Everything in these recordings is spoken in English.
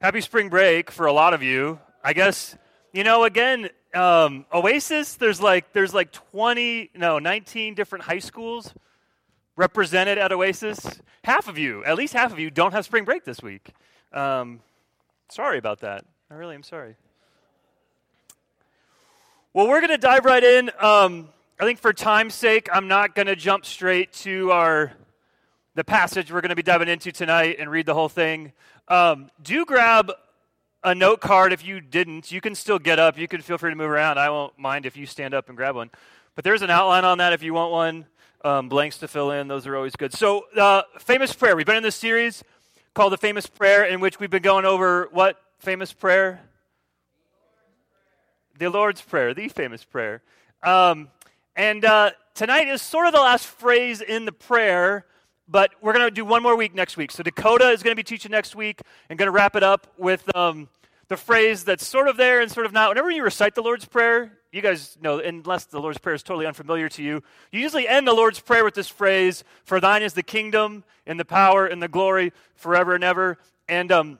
Happy spring break for a lot of you. I guess, you know, again, Oasis, there's like 19 different high schools represented at Oasis. At least half of you don't have spring break this week. Sorry about that. I really am sorry. Well, we're going to dive right in. I think for time's sake, I'm not going to jump straight to the passage we're going to be diving into tonight and read the whole thing. Do grab a note card if you didn't. You can still get up. You can feel free to move around. I won't mind if you stand up and grab one. But there's an outline on that if you want one. Blanks to fill in. Those are always good. So, famous prayer. We've been in this series called The Famous Prayer, in which we've been going over what famous prayer? The Lord's Prayer, the famous prayer. And tonight is sort of the last phrase in the prayer. But we're going to do one more week next week. So Dakota is going to be teaching next week and going to wrap it up with the phrase that's sort of there and sort of not. Whenever you recite the Lord's Prayer, you guys know, unless the Lord's Prayer is totally unfamiliar to you, you usually end the Lord's Prayer with this phrase, "For thine is the kingdom and the power and the glory forever and ever." And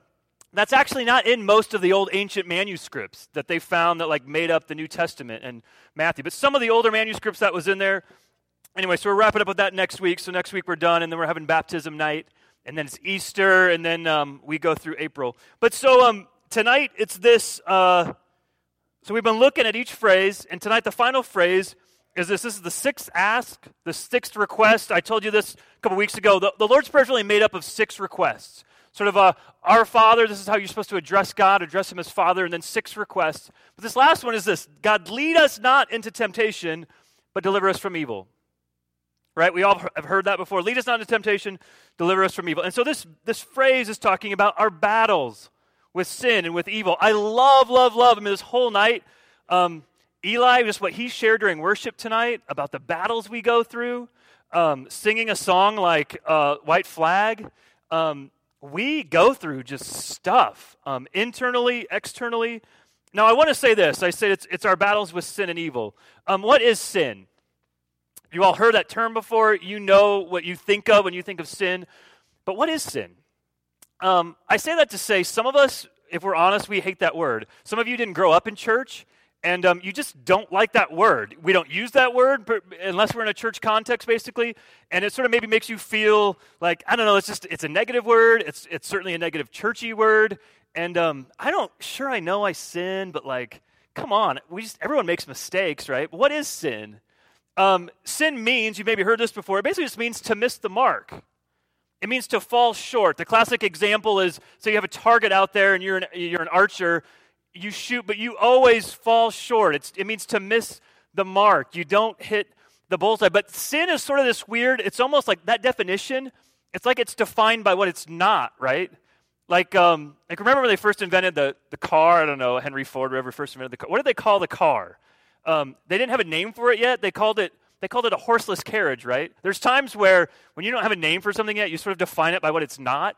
that's actually not in most of the old ancient manuscripts that they found that like made up the New Testament and Matthew. But some of the older manuscripts that was in there. Anyway, so we're wrapping up with that next week. So next week we're done, and then we're having baptism night, and then it's Easter, and then we go through April. But so tonight it's this. So we've been looking at each phrase, and tonight the final phrase is this. This is the sixth ask, the sixth request. I told you this a couple weeks ago. The Lord's Prayer is really made up of six requests. Sort of our Father, this is how you're supposed to address God, address Him as Father, and then six requests. But this last one is this: God, lead us not into temptation, but deliver us from evil. Right? We all have heard that before. Lead us not into temptation, deliver us from evil. And so this phrase is talking about our battles with sin and with evil. I love, I mean, this whole night, Eli, just what he shared during worship tonight about the battles we go through, singing a song like White Flag. We go through just stuff, internally, externally. Now, I want to say this. I say it's our battles with sin and evil. What is sin? You all heard that term before. You know what you think of when you think of sin. But what is sin? I say that to say some of us, if we're honest, we hate that word. Some of you didn't grow up in church, and you just don't like that word. We don't use that word unless we're in a church context, basically. And it sort of maybe makes you feel like, I don't know, it's a negative word. It's certainly a negative churchy word. And I know I sin, but like, come on. Everyone makes mistakes, right? What is sin? Sin means, you've maybe heard this before, it basically just means to miss the mark. It means to fall short. The classic example is, so you have a target out there and you're an archer, you shoot, but you always fall short. It means to miss the mark. You don't hit the bullseye. But sin is sort of this weird, it's almost like that definition, it's like it's defined by what it's not, right? Like remember when they first invented the car, I don't know, Henry Ford, whoever first invented the car. What did they call the car? They didn't have a name for it yet. They called it a horseless carriage, right? There's times where when you don't have a name for something yet, you sort of define it by what it's not.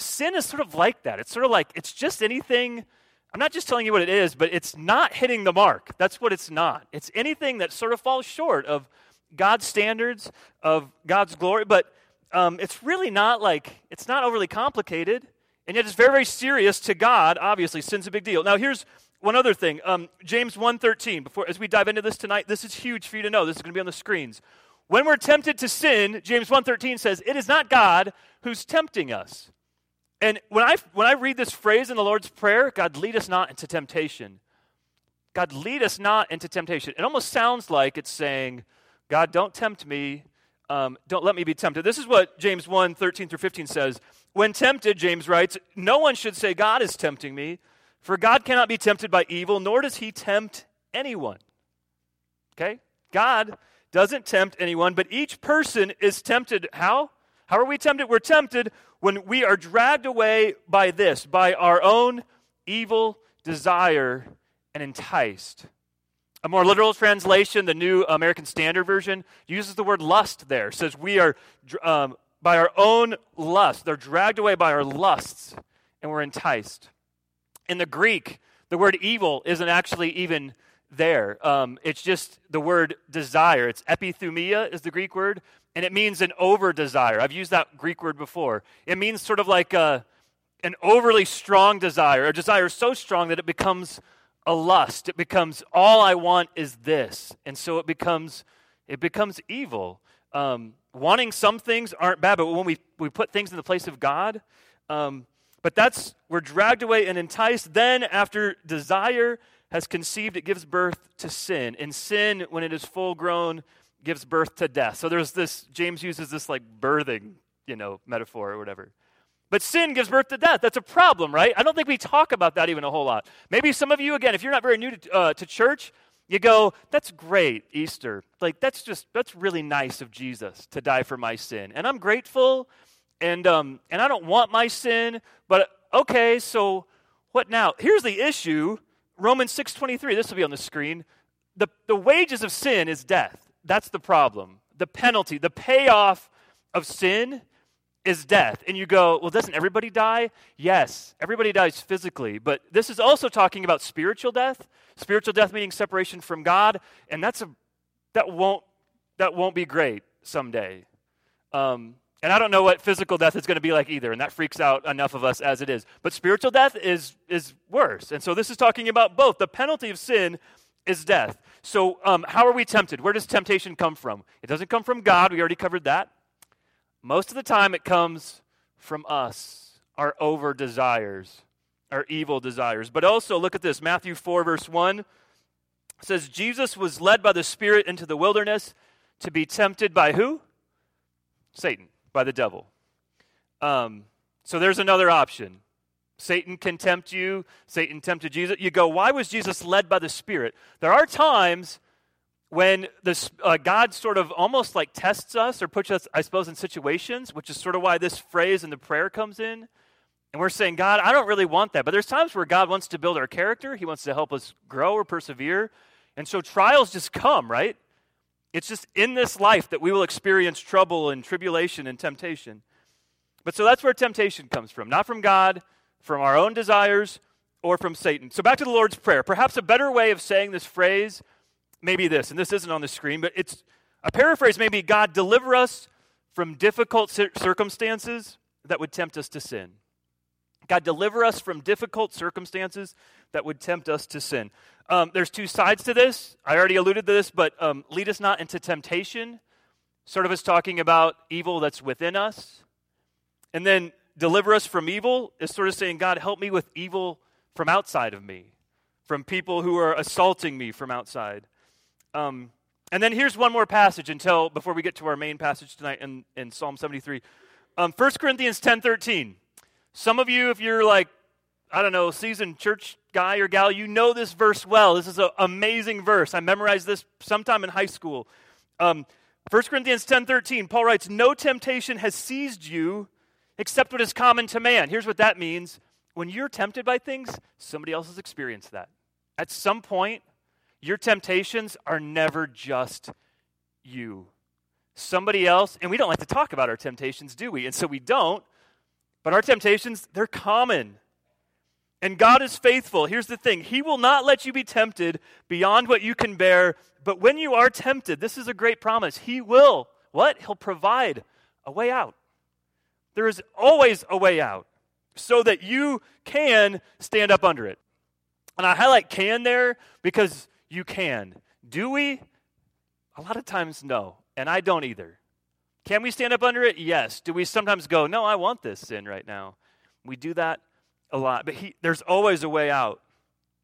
Sin is sort of like that. It's sort of like it's just anything. I'm not just telling you what it is, but it's not hitting the mark. That's what it's not. It's anything that sort of falls short of God's standards, of God's glory. But it's really not like it's not overly complicated, and yet it's very, very serious to God. Obviously, sin's a big deal. Now here's one other thing, James 1:13, as we dive into this tonight, this is huge for you to know. This is going to be on the screens. When we're tempted to sin, James 1:13 says, it is not God who's tempting us. And when I read this phrase in the Lord's Prayer, God, lead us not into temptation. God, lead us not into temptation. It almost sounds like it's saying, God, don't tempt me. Don't let me be tempted. This is what James 1:13 through 15 says. When tempted, James writes, no one should say, God is tempting me. For God cannot be tempted by evil, nor does he tempt anyone. Okay? God doesn't tempt anyone, but each person is tempted. How? How are we tempted? We're tempted when we are dragged away by this, by our own evil desire and enticed. A more literal translation, the New American Standard Version, uses the word lust there. It says we are, by our own lust, they're dragged away by our lusts, and we're enticed. In the Greek, the word evil isn't actually even there. It's just the word desire. It's epithumia is the Greek word, and it means an over-desire. I've used that Greek word before. It means sort of like an overly strong desire, a desire so strong that it becomes a lust. It becomes, all I want is this. And so it becomes evil. Wanting some things aren't bad, but when we put things in the place of God, but that's, we're dragged away and enticed. Then after desire has conceived, it gives birth to sin. And sin, when it is full grown, gives birth to death. So there's this, James uses this like birthing, metaphor or whatever. But sin gives birth to death. That's a problem, right? I don't think we talk about that even a whole lot. Maybe some of you, again, if you're not very new to church, you go, that's great, Easter. Like, that's really nice of Jesus to die for my sin. And I'm grateful, and I don't want my sin, but okay, so what now? Here's the issue, Romans 6:23, this will be on the screen. The wages of sin is death. That's the problem. The penalty, the payoff of sin is death. And you go, well, doesn't everybody die? Yes, everybody dies physically, but this is also talking about spiritual death. Spiritual death meaning separation from God, and that won't be great someday. And I don't know what physical death is going to be like either, and that freaks out enough of us as it is. But spiritual death is worse, and so this is talking about both. The penalty of sin is death. So how are we tempted? Where does temptation come from? It doesn't come from God. We already covered that. Most of the time it comes from us, our over desires, our evil desires. But also look at this, Matthew 4 verse 1 says, Jesus was led by the Spirit into the wilderness to be tempted by who? Satan, by the devil. So there's another option. Satan can tempt you. Satan tempted Jesus. You go, why was Jesus led by the Spirit? There are times when this, God sort of almost like tests us or puts us, I suppose, in situations, which is sort of why this phrase in the prayer comes in. And we're saying, God, I don't really want that. But there's times where God wants to build our character. He wants to help us grow or persevere. And so trials just come, right? It's just in this life that we will experience trouble and tribulation and temptation. But so that's where temptation comes from, not from God, from our own desires, or from Satan. So back to the Lord's Prayer. Perhaps a better way of saying this phrase maybe this, and this isn't on the screen, but it's a paraphrase, maybe, God, deliver us from difficult circumstances that would tempt us to sin. God, deliver us from difficult circumstances that would tempt us to sin. There's two sides to this. I already alluded to this, but lead us not into temptation, sort of is talking about evil that's within us. And then deliver us from evil is sort of saying, God, help me with evil from outside of me, from people who are assaulting me from outside. And then here's one more passage before we get to our main passage tonight in Psalm 73. 1 Corinthians 10:13. Some of you, if you're like, I don't know, seasoned church guy or gal, you know this verse well. This is an amazing verse. I memorized this sometime in high school. 1 Corinthians 10:13, Paul writes, no temptation has seized you except what is common to man. Here's what that means. When you're tempted by things, somebody else has experienced that. At some point, your temptations are never just you. Somebody else, and we don't like to talk about our temptations, do we? And so we don't, but our temptations, they're common. And God is faithful. Here's the thing. He will not let you be tempted beyond what you can bear, but when you are tempted, this is a great promise. He will, what? He'll provide a way out. There is always a way out so that you can stand up under it. And I highlight can there because you can. Do we? A lot of times, no. And I don't either. Can we stand up under it? Yes. Do we sometimes go, no, I want this sin right now? We do that a lot. But there's always a way out.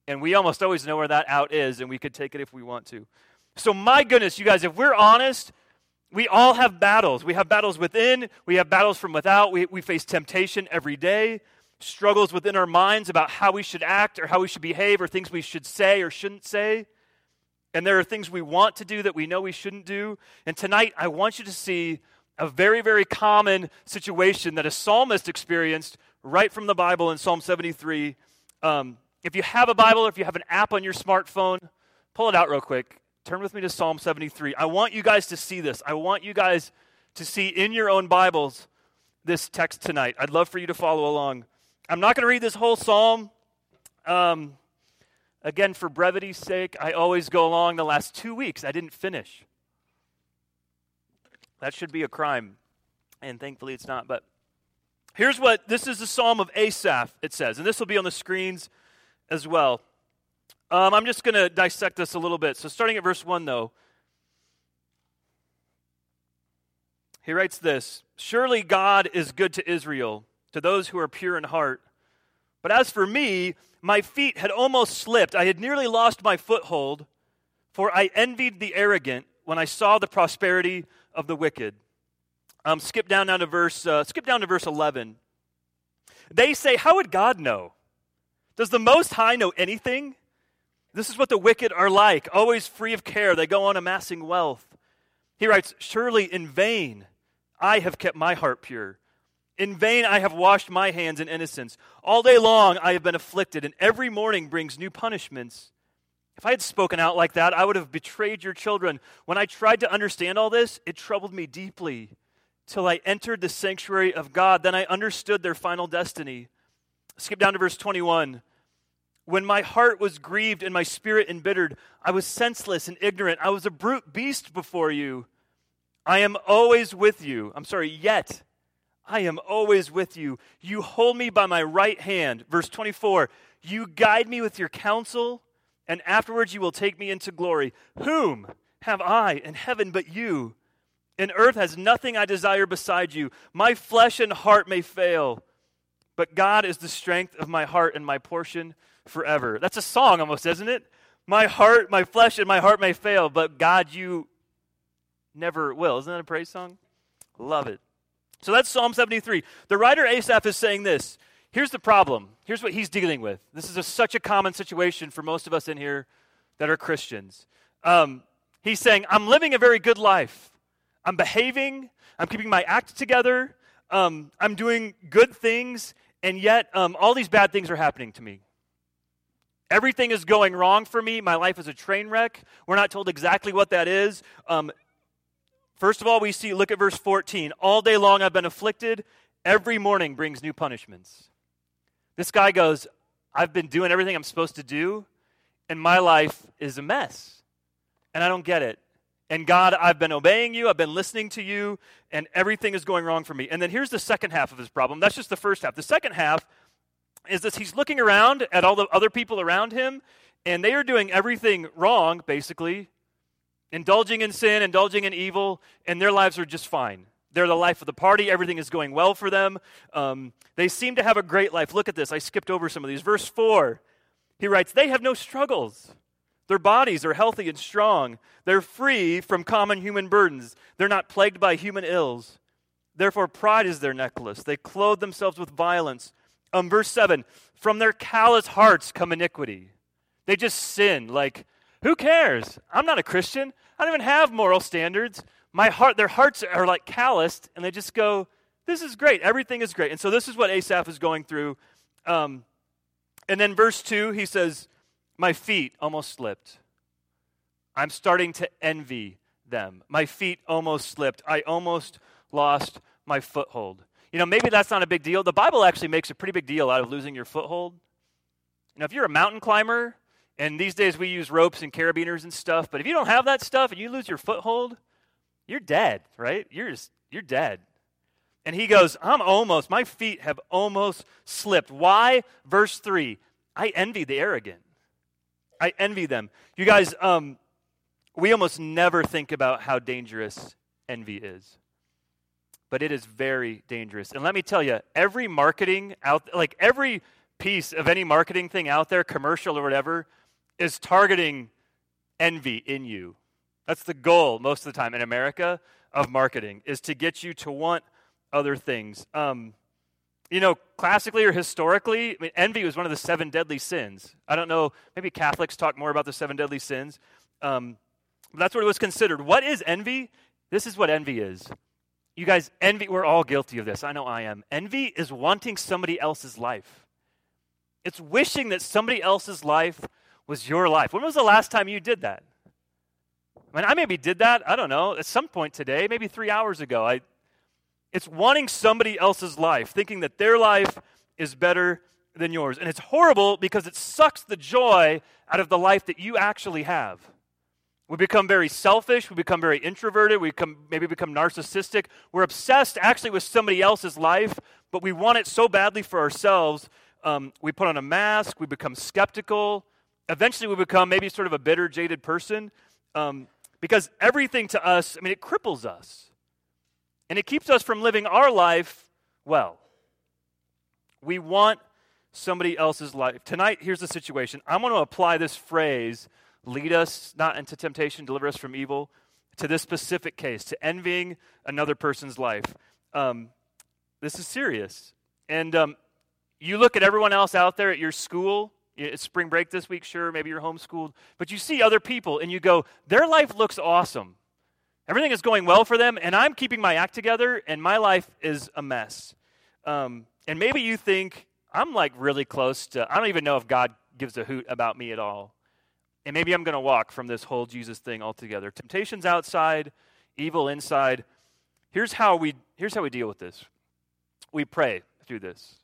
And we almost always know where that out is, and we could take it if we want to. So my goodness, you guys, if we're honest, we all have battles. We have battles within. We have battles from without. We face temptation every day. Struggles within our minds about how we should act or how we should behave or things we should say or shouldn't say. And there are things we want to do that we know we shouldn't do. And tonight, I want you to see a very, very common situation that a psalmist experienced right from the Bible in Psalm 73. If you have a Bible or if you have an app on your smartphone, pull it out real quick. Turn with me to Psalm 73. I want you guys to see this. I want you guys to see in your own Bibles this text tonight. I'd love for you to follow along. I'm not going to read this whole psalm. Again, for brevity's sake, I always go along the last 2 weeks. I didn't finish. That should be a crime, and thankfully it's not. But Here's what, this is the Psalm of Asaph, it says, and this will be on the screens as well. I'm just going to dissect this a little bit. So starting at verse 1, though, he writes this, "Surely God is good to Israel, to those who are pure in heart. But as for me, my feet had almost slipped. I had nearly lost my foothold, for I envied the arrogant when I saw the prosperity of the wicked." Skip down to verse 11. They say, "How would God know? Does the Most High know anything? This is what the wicked are like, always free of care. They go on amassing wealth." He writes, "Surely in vain I have kept my heart pure. In vain I have washed my hands in innocence. All day long I have been afflicted, and every morning brings new punishments. If I had spoken out like that, I would have betrayed your children. When I tried to understand all this, it troubled me deeply. Till I entered the sanctuary of God, then I understood their final destiny." Skip down to verse 21. "When my heart was grieved and my spirit embittered, I was senseless and ignorant. I was a brute beast before you. Yet I am always with you. You hold me by my right hand." Verse 24. "You guide me with your counsel, and afterwards you will take me into glory. Whom have I in heaven but you? And earth has nothing I desire beside you. My flesh and heart may fail, but God is the strength of my heart and my portion forever." That's a song almost, isn't it? My heart, my flesh, and my heart may fail, but God, you never will. Isn't that a praise song? Love it. So that's Psalm 73. The writer Asaph is saying this. Here's the problem. Here's what he's dealing with. This is such a common situation for most of us in here that are Christians. He's saying, I'm living a very good life. I'm behaving, I'm keeping my act together, I'm doing good things, and yet all these bad things are happening to me. Everything is going wrong for me. My life is a train wreck. We're not told exactly what that is. First of all, look at verse 14. All day long I've been afflicted. Every morning brings new punishments. This guy goes, I've been doing everything I'm supposed to do, and my life is a mess, and I don't get it. And God, I've been obeying you, I've been listening to you, and everything is going wrong for me. And then here's the second half of his problem. That's just the first half. The second half is this: he's looking around at all the other people around him, and they are doing everything wrong, basically, indulging in sin, indulging in evil, and their lives are just fine. They're the life of the party. Everything is going well for them. They seem to have a great life. Look at this. I skipped over some of these. Verse 4, he writes, "They have no struggles. Their bodies are healthy and strong. They're free from common human burdens. They're not plagued by human ills. Therefore, pride is their necklace. They clothe themselves with violence." Verse 7, "From their callous hearts come iniquity." They just sin. Like, who cares? I'm not a Christian. I don't even have moral standards. Their hearts are like calloused, and they just go, this is great. Everything is great. And so this is what Asaph is going through. And then verse 2, he says, my feet almost slipped. I'm starting to envy them. My feet almost slipped. I almost lost my foothold. You know, maybe that's not a big deal. The Bible actually makes a pretty big deal out of losing your foothold. You know, if you're a mountain climber, and these days we use ropes and carabiners and stuff, but if you don't have that stuff and you lose your foothold, you're dead, right? You're dead. And he goes, my feet have almost slipped. Why? Verse 3, I envy the arrogant. I envy them. You guys, we almost never think about how dangerous envy is. But it is very dangerous. And let me tell you, every marketing every piece of any marketing thing out there, commercial or whatever, is targeting envy in you. That's the goal most of the time in America of marketing, is to get you to want other things. You know, classically or historically, envy was one of the 7 deadly sins. I don't know, maybe Catholics talk more about the 7 deadly sins. But that's what it was considered. What is envy? This is what envy is. You guys, envy, we're all guilty of this. I know I am. Envy is wanting somebody else's life. It's wishing that somebody else's life was your life. When was the last time you did that? I maybe did that, I don't know, at some point today, maybe 3 hours ago. It's wanting somebody else's life, thinking that their life is better than yours. And it's horrible because it sucks the joy out of the life that you actually have. We become very selfish. We become very introverted. We maybe become narcissistic. We're obsessed actually with somebody else's life but we want it so badly for ourselves. We put on a mask. We become skeptical. Eventually, we become maybe sort of a bitter, jaded person because everything to us, it cripples us. And it keeps us from living our life well. We want somebody else's life. Tonight, here's the situation. I'm going to apply this phrase, lead us not into temptation, deliver us from evil, to this specific case, to envying another person's life. This is serious. And you look at everyone else out there at your school. It's spring break this week, sure, maybe you're homeschooled. But you see other people and you go, their life looks awesome. Everything is going well for them, and I'm keeping my act together, and my life is a mess. And maybe you think, I'm like really close to, I don't even know if God gives a hoot about me at all. And maybe I'm going to walk from this whole Jesus thing altogether. Temptation's outside, evil inside. Here's how we deal with this. We pray through this.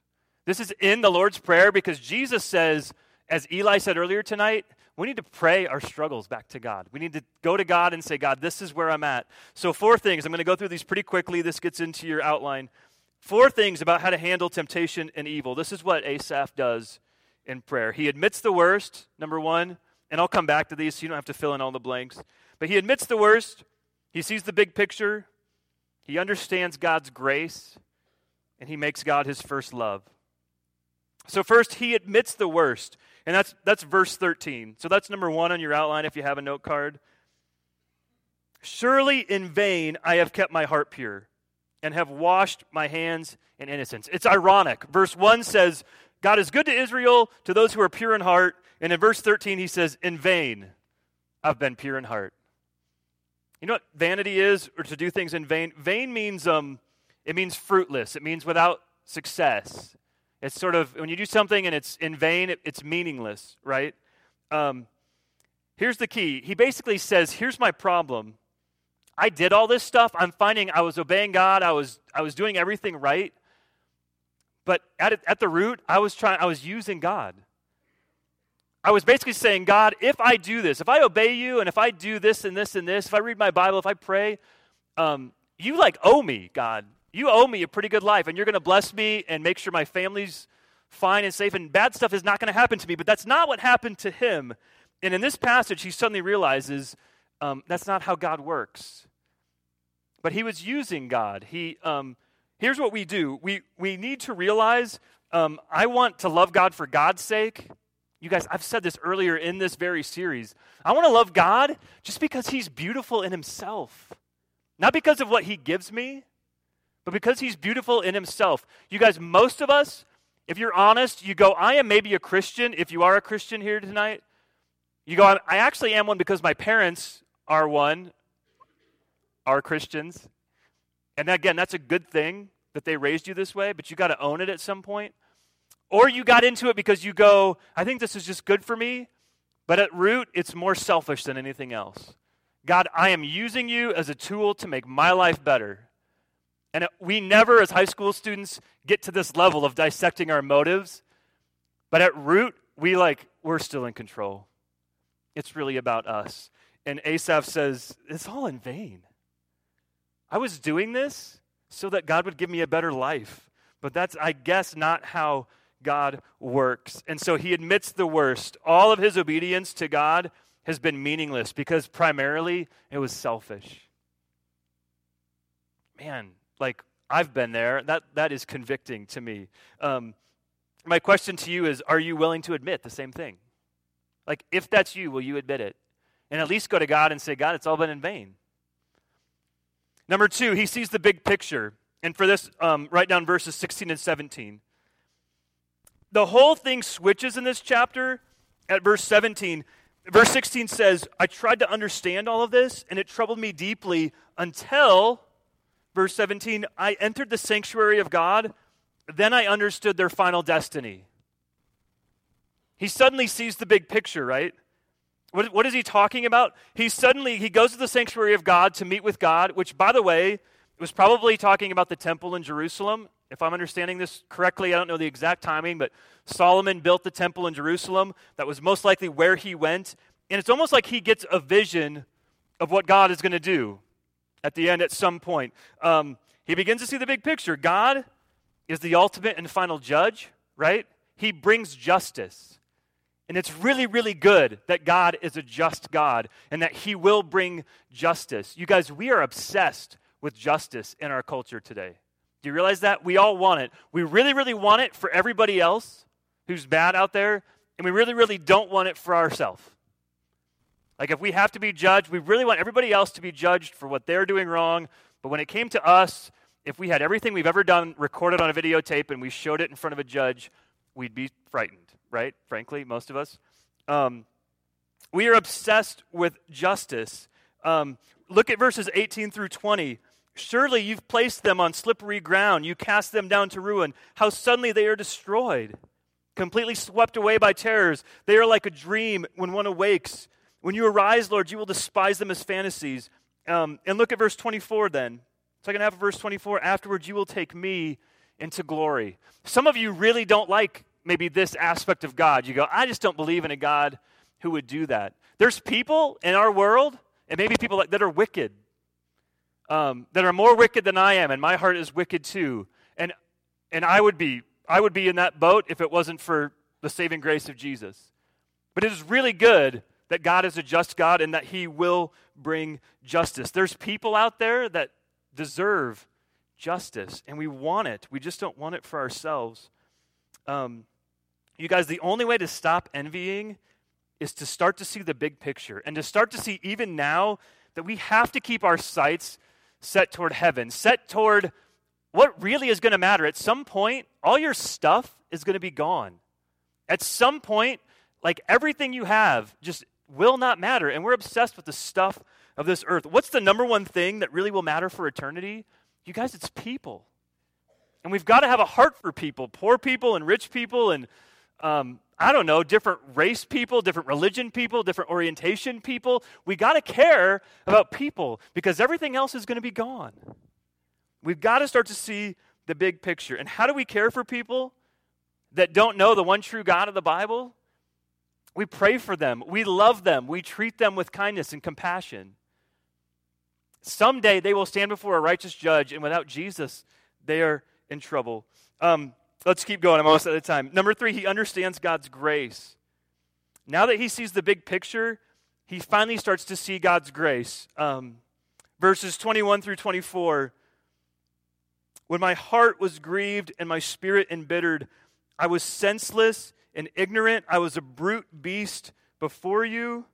This is in the Lord's Prayer because Jesus says, as Eli said earlier tonight, we need to pray our struggles back to God. We need to go to God and say, God, this is where I'm at. So 4 things. I'm going to go through these pretty quickly. This gets into your outline. 4 things about how to handle temptation and evil. This is what Asaph does in prayer. He admits the worst, number 1. And I'll come back to these so you don't have to fill in all the blanks. But he admits the worst. He sees the big picture. He understands God's grace. And he makes God his first love. So first, he admits the worst. And that's verse 13. So that's number 1 on your outline if you have a note card. Surely in vain I have kept my heart pure and have washed my hands in innocence. It's ironic. Verse 1 says, God is good to Israel, to those who are pure in heart. And in verse 13 he says, in vain I've been pure in heart. You know what vanity is, or to do things in vain? Vain means, it means fruitless. It means without success. It's sort of, when you do something and it's in vain, it's meaningless, right? Here's the key. He basically says, here's my problem. I did all this stuff. I'm finding I was obeying God. I was doing everything right. But at the root, I was using God. I was basically saying, God, if I do this, if I obey you, and if I do this and this and this, if I read my Bible, if I pray, you owe me, God. You owe me a pretty good life, and you're going to bless me and make sure my family's fine and safe, and bad stuff is not going to happen to me. But that's not what happened to him. And in this passage, he suddenly realizes that's not how God works. But he was using God. Here's what we do. We need to realize, I want to love God for God's sake. You guys, I've said this earlier in this very series. I want to love God just because he's beautiful in himself. Not because of what he gives me, but because he's beautiful in himself. You guys, most of us, if you're honest, you go, I am maybe a Christian. If you are a Christian here tonight, you go, I actually am one because my parents are Christians. And again, that's a good thing that they raised you this way, but you got to own it at some point. Or you got into it because you go, I think this is just good for me, but at root, it's more selfish than anything else. God, I am using you as a tool to make my life better. And we never, as high school students, get to this level of dissecting our motives. But at root, we're still in control. It's really about us. And Asaph says, it's all in vain. I was doing this so that God would give me a better life. But that's, I guess, not how God works. And so he admits the worst. All of his obedience to God has been meaningless because primarily it was selfish. Man. I've been there. That is convicting to me. My question to you is, are you willing to admit the same thing? If that's you, will you admit it? And at least go to God and say, God, it's all been in vain. Number 2, he sees the big picture. And for this, write down verses 16 and 17. The whole thing switches in this chapter at verse 17. Verse 16 says, I tried to understand all of this, and it troubled me deeply until... Verse 17, I entered the sanctuary of God, then I understood their final destiny. He suddenly sees the big picture, right? What is he talking about? He goes to the sanctuary of God to meet with God, which, by the way, was probably talking about the temple in Jerusalem. If I'm understanding this correctly, I don't know the exact timing, but Solomon built the temple in Jerusalem. That was most likely where he went. And it's almost like he gets a vision of what God is going to do. At the end, at some point, he begins to see the big picture. God is the ultimate and final judge, right? He brings justice. And it's really, really good that God is a just God and that he will bring justice. You guys, we are obsessed with justice in our culture today. Do you realize that? We all want it. We really, really want it for everybody else who's bad out there, and we really, really don't want it for ourselves. Like if we have to be judged, we really want everybody else to be judged for what they're doing wrong, but when it came to us, if we had everything we've ever done recorded on a videotape and we showed it in front of a judge, we'd be frightened, right? Frankly, most of us. We are obsessed with justice. Look at verses 18 through 20. Surely you've placed them on slippery ground. You cast them down to ruin. How suddenly they are destroyed, completely swept away by terrors. They are like a dream when one awakes. When you arise, Lord, you will despise them as fantasies. And look at verse 24 then. Second half of verse 24, afterwards you will take me into glory. Some of you really don't like maybe this aspect of God. You go, I just don't believe in a God who would do that. There's people in our world, and maybe people that are wicked, that are more wicked than I am, and my heart is wicked too. And I would be in that boat if it wasn't for the saving grace of Jesus. But it is really good that God is a just God and that he will bring justice. There's people out there that deserve justice, and we want it. We just don't want it for ourselves. You guys, the only way to stop envying is to start to see the big picture and to start to see even now that we have to keep our sights set toward heaven, set toward what really is going to matter. At some point, all your stuff is going to be gone. At some point, like everything you have just will not matter, and we're obsessed with the stuff of this earth. What's the number one thing that really will matter for eternity? You guys, it's people. And we've got to have a heart for people, poor people and rich people and, I don't know, different race people, different religion people, different orientation people. We got to care about people because everything else is going to be gone. We've got to start to see the big picture. And how do we care for people that don't know the one true God of the Bible? We pray for them. We love them. We treat them with kindness and compassion. Someday they will stand before a righteous judge, and without Jesus, they are in trouble. Let's keep going. I'm almost out of time. Number 3, he understands God's grace. Now that he sees the big picture, he finally starts to see God's grace. Verses 21 through 24. When my heart was grieved and my spirit embittered, I was senseless and ignorant. I was a brute beast before you.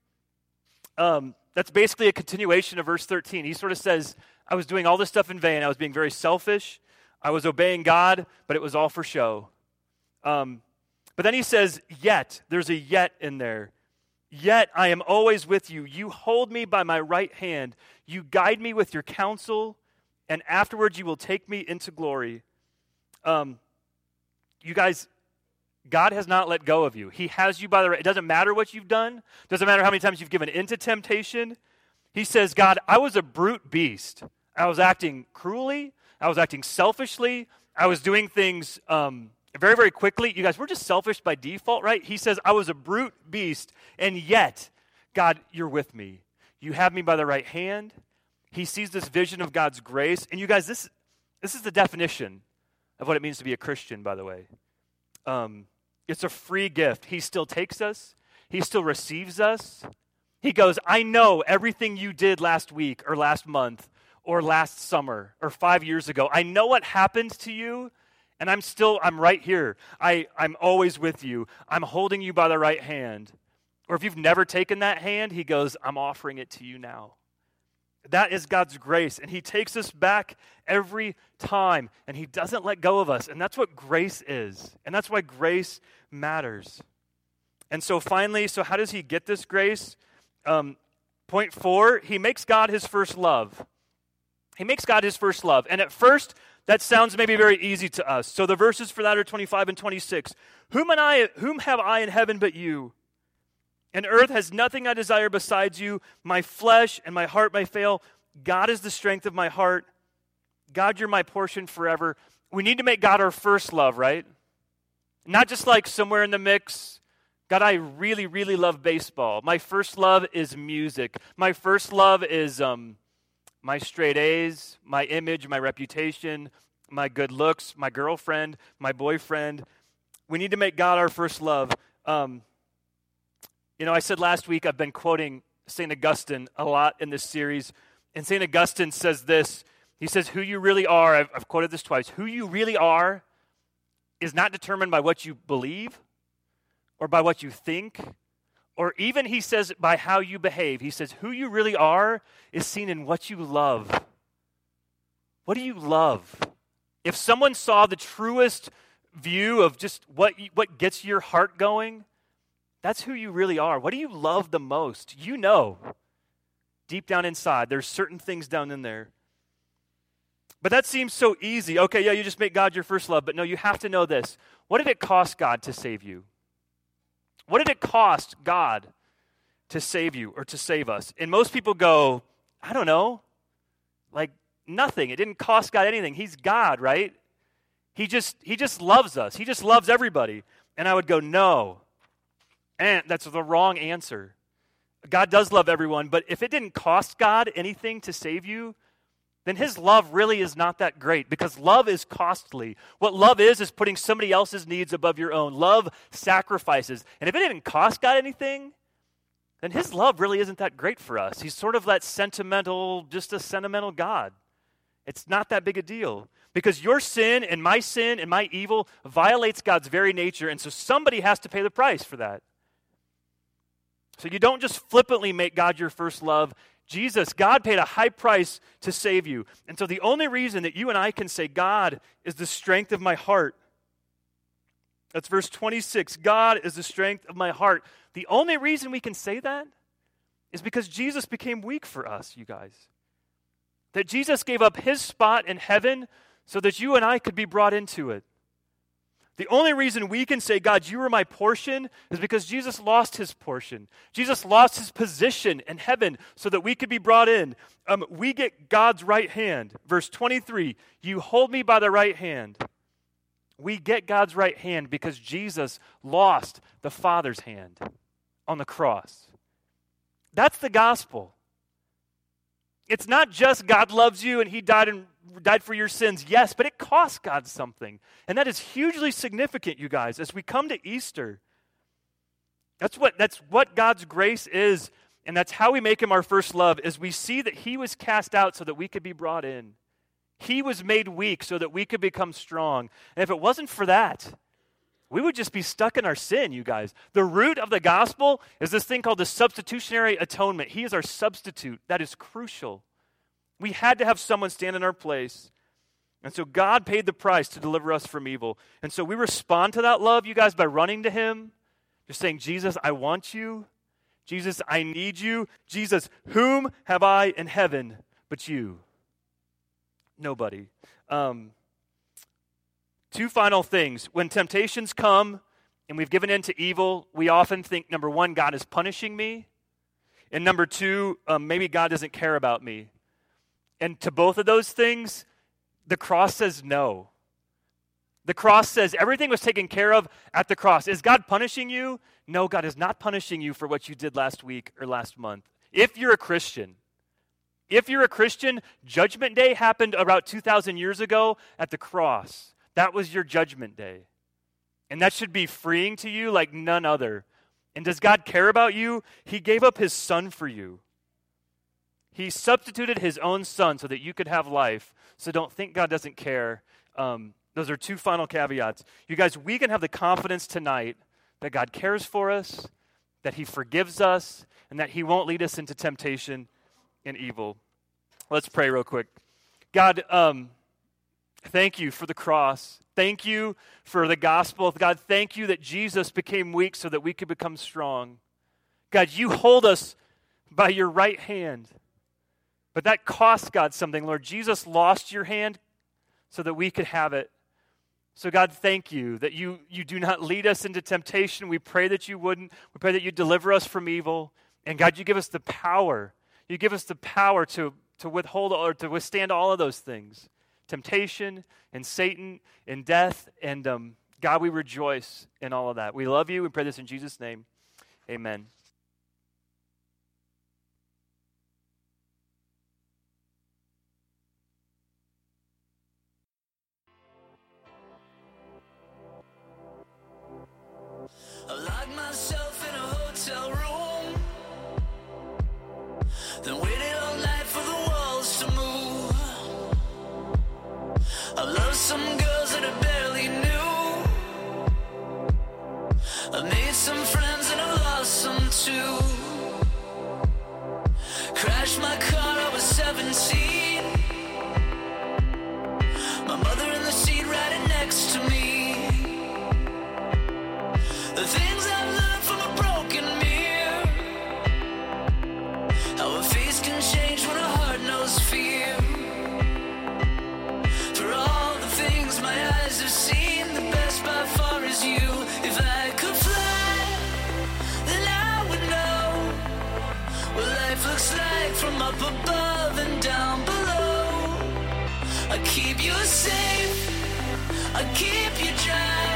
That's basically a continuation of verse 13. He sort of says, I was doing all this stuff in vain. I was being very selfish. I was obeying God, but it was all for show. But then he says, yet. There's a yet in there. Yet I am always with you. You hold me by my right hand. You guide me with your counsel, and afterwards you will take me into glory. You guys, God has not let go of you. He has you by the right. It doesn't matter what you've done. It doesn't matter how many times you've given into temptation. He says, God, I was a brute beast. I was acting cruelly. I was acting selfishly. I was doing things very, very quickly. You guys, we're just selfish by default, right? He says, I was a brute beast, and yet, God, you're with me. You have me by the right hand. He sees this vision of God's grace. And you guys, this is the definition of what it means to be a Christian, by the way. It's a free gift. He still takes us. He still receives us. He goes, I know everything you did last week or last month or last summer or 5 years ago. I know what happened to you, and I'm right here. I'm always with you. I'm holding you by the right hand. Or if you've never taken that hand, he goes, I'm offering it to you now. That is God's grace, and he takes us back every time, and he doesn't let go of us, and that's what grace is, and that's why grace matters. And so finally, so how does he get this grace? Point 4, he makes God his first love. He makes God his first love, and at first, that sounds maybe very easy to us. So the verses for that are 25 and 26. Whom have I in heaven but you? And earth has nothing I desire besides you. My flesh and my heart may fail. God is the strength of my heart. God, you're my portion forever. We need to make God our first love, right? Not just like somewhere in the mix. God, I really, really love baseball. My first love is music. My first love is my straight A's, my image, my reputation. my good looks, my girlfriend, my boyfriend. We need to make God our first love. I said last week I've been quoting St. Augustine a lot in this series, and St. Augustine says this. He says, who you really are, I've quoted this twice, who you really are is not determined by what you believe or by what you think, or even, he says, by how you behave. He says, who you really are is seen in what you love. What do you love? If someone saw the truest view of just what gets your heart going, that's who you really are. What do you love the most? You know, deep down inside, there's certain things down in there. But that seems so easy. Okay, yeah, you just make God your first love. But no, you have to know this. What did it cost God to save you? What did it cost God to save you or to save us? And most people go, I don't know, like nothing. It didn't cost God anything. He's God, right? He just loves us. He just loves everybody. And I would go, no, and that's the wrong answer. God does love everyone, but if it didn't cost God anything to save you, then his love really is not that great, because love is costly. What love is putting somebody else's needs above your own. Love sacrifices. And if it didn't cost God anything, then his love really isn't that great for us. He's sort of that just a sentimental God. It's not that big a deal, because your sin and my evil violates God's very nature, and so somebody has to pay the price for that. So you don't just flippantly make God your first love. Jesus, God paid a high price to save you. And so the only reason that you and I can say God is the strength of my heart. That's verse 26. God is the strength of my heart. The only reason we can say that is because Jesus became weak for us, you guys. That Jesus gave up his spot in heaven so that you and I could be brought into it. The only reason we can say, God, you are my portion, is because Jesus lost his portion. Jesus lost his position in heaven so that we could be brought in. We get God's right hand. Verse 23, you hold me by the right hand. We get God's right hand because Jesus lost the Father's hand on the cross. That's the gospel. It's not just God loves you and he died for your sins, yes, but it cost God something. And that is hugely significant, you guys, as we come to Easter. That's what God's grace is, and that's how we make him our first love, is we see that he was cast out so that we could be brought in. He was made weak so that we could become strong. And if it wasn't for that, we would just be stuck in our sin, you guys. The root of the gospel is this thing called the substitutionary atonement. He is our substitute. That is crucial. We had to have someone stand in our place. And so God paid the price to deliver us from evil. And so we respond to that love, you guys, by running to him, just saying, Jesus, I want you. Jesus, I need you. Jesus, whom have I in heaven but you? Nobody. Two final things. When temptations come and we've given in to evil, we often think, number one, God is punishing me. And number two, maybe God doesn't care about me. And to both of those things, the cross says no. The cross says everything was taken care of at the cross. Is God punishing you? No, God is not punishing you for what you did last week or last month. If you're a Christian, Judgment Day happened about 2,000 years ago at the cross. That was your Judgment Day. And that should be freeing to you like none other. And does God care about you? He gave up his son for you. He substituted his own son so that you could have life. So don't think God doesn't care. Those are two final caveats. You guys, we can have the confidence tonight that God cares for us, that he forgives us, and that he won't lead us into temptation and evil. Let's pray real quick. God, thank you for the cross. Thank you for the gospel. God, thank you that Jesus became weak so that we could become strong. God, you hold us by your right hand. But that cost God something. Lord, Jesus lost your hand so that we could have it. So God, thank you that you do not lead us into temptation. We pray that you wouldn't. We pray that you deliver us from evil. And God, you give us the power. You give us the power to withhold or to withstand all of those things. Temptation and Satan and death. And God, we rejoice in all of that. We love you. We pray this in Jesus' name. Amen. I made some friends and I lost some too. Crashed my car, I was 17. My mother in the seat riding next to me. The things I've learned from a broken mirror. How a face can change when a heart knows fear. For all the things my eyes have seen, the best by far is you. If I could fly, then I would know what life looks like from up above and down below. I keep you safe, I keep you dry.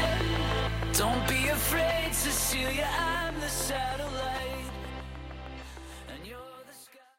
Don't be afraid, Cecilia, I'm the satellite.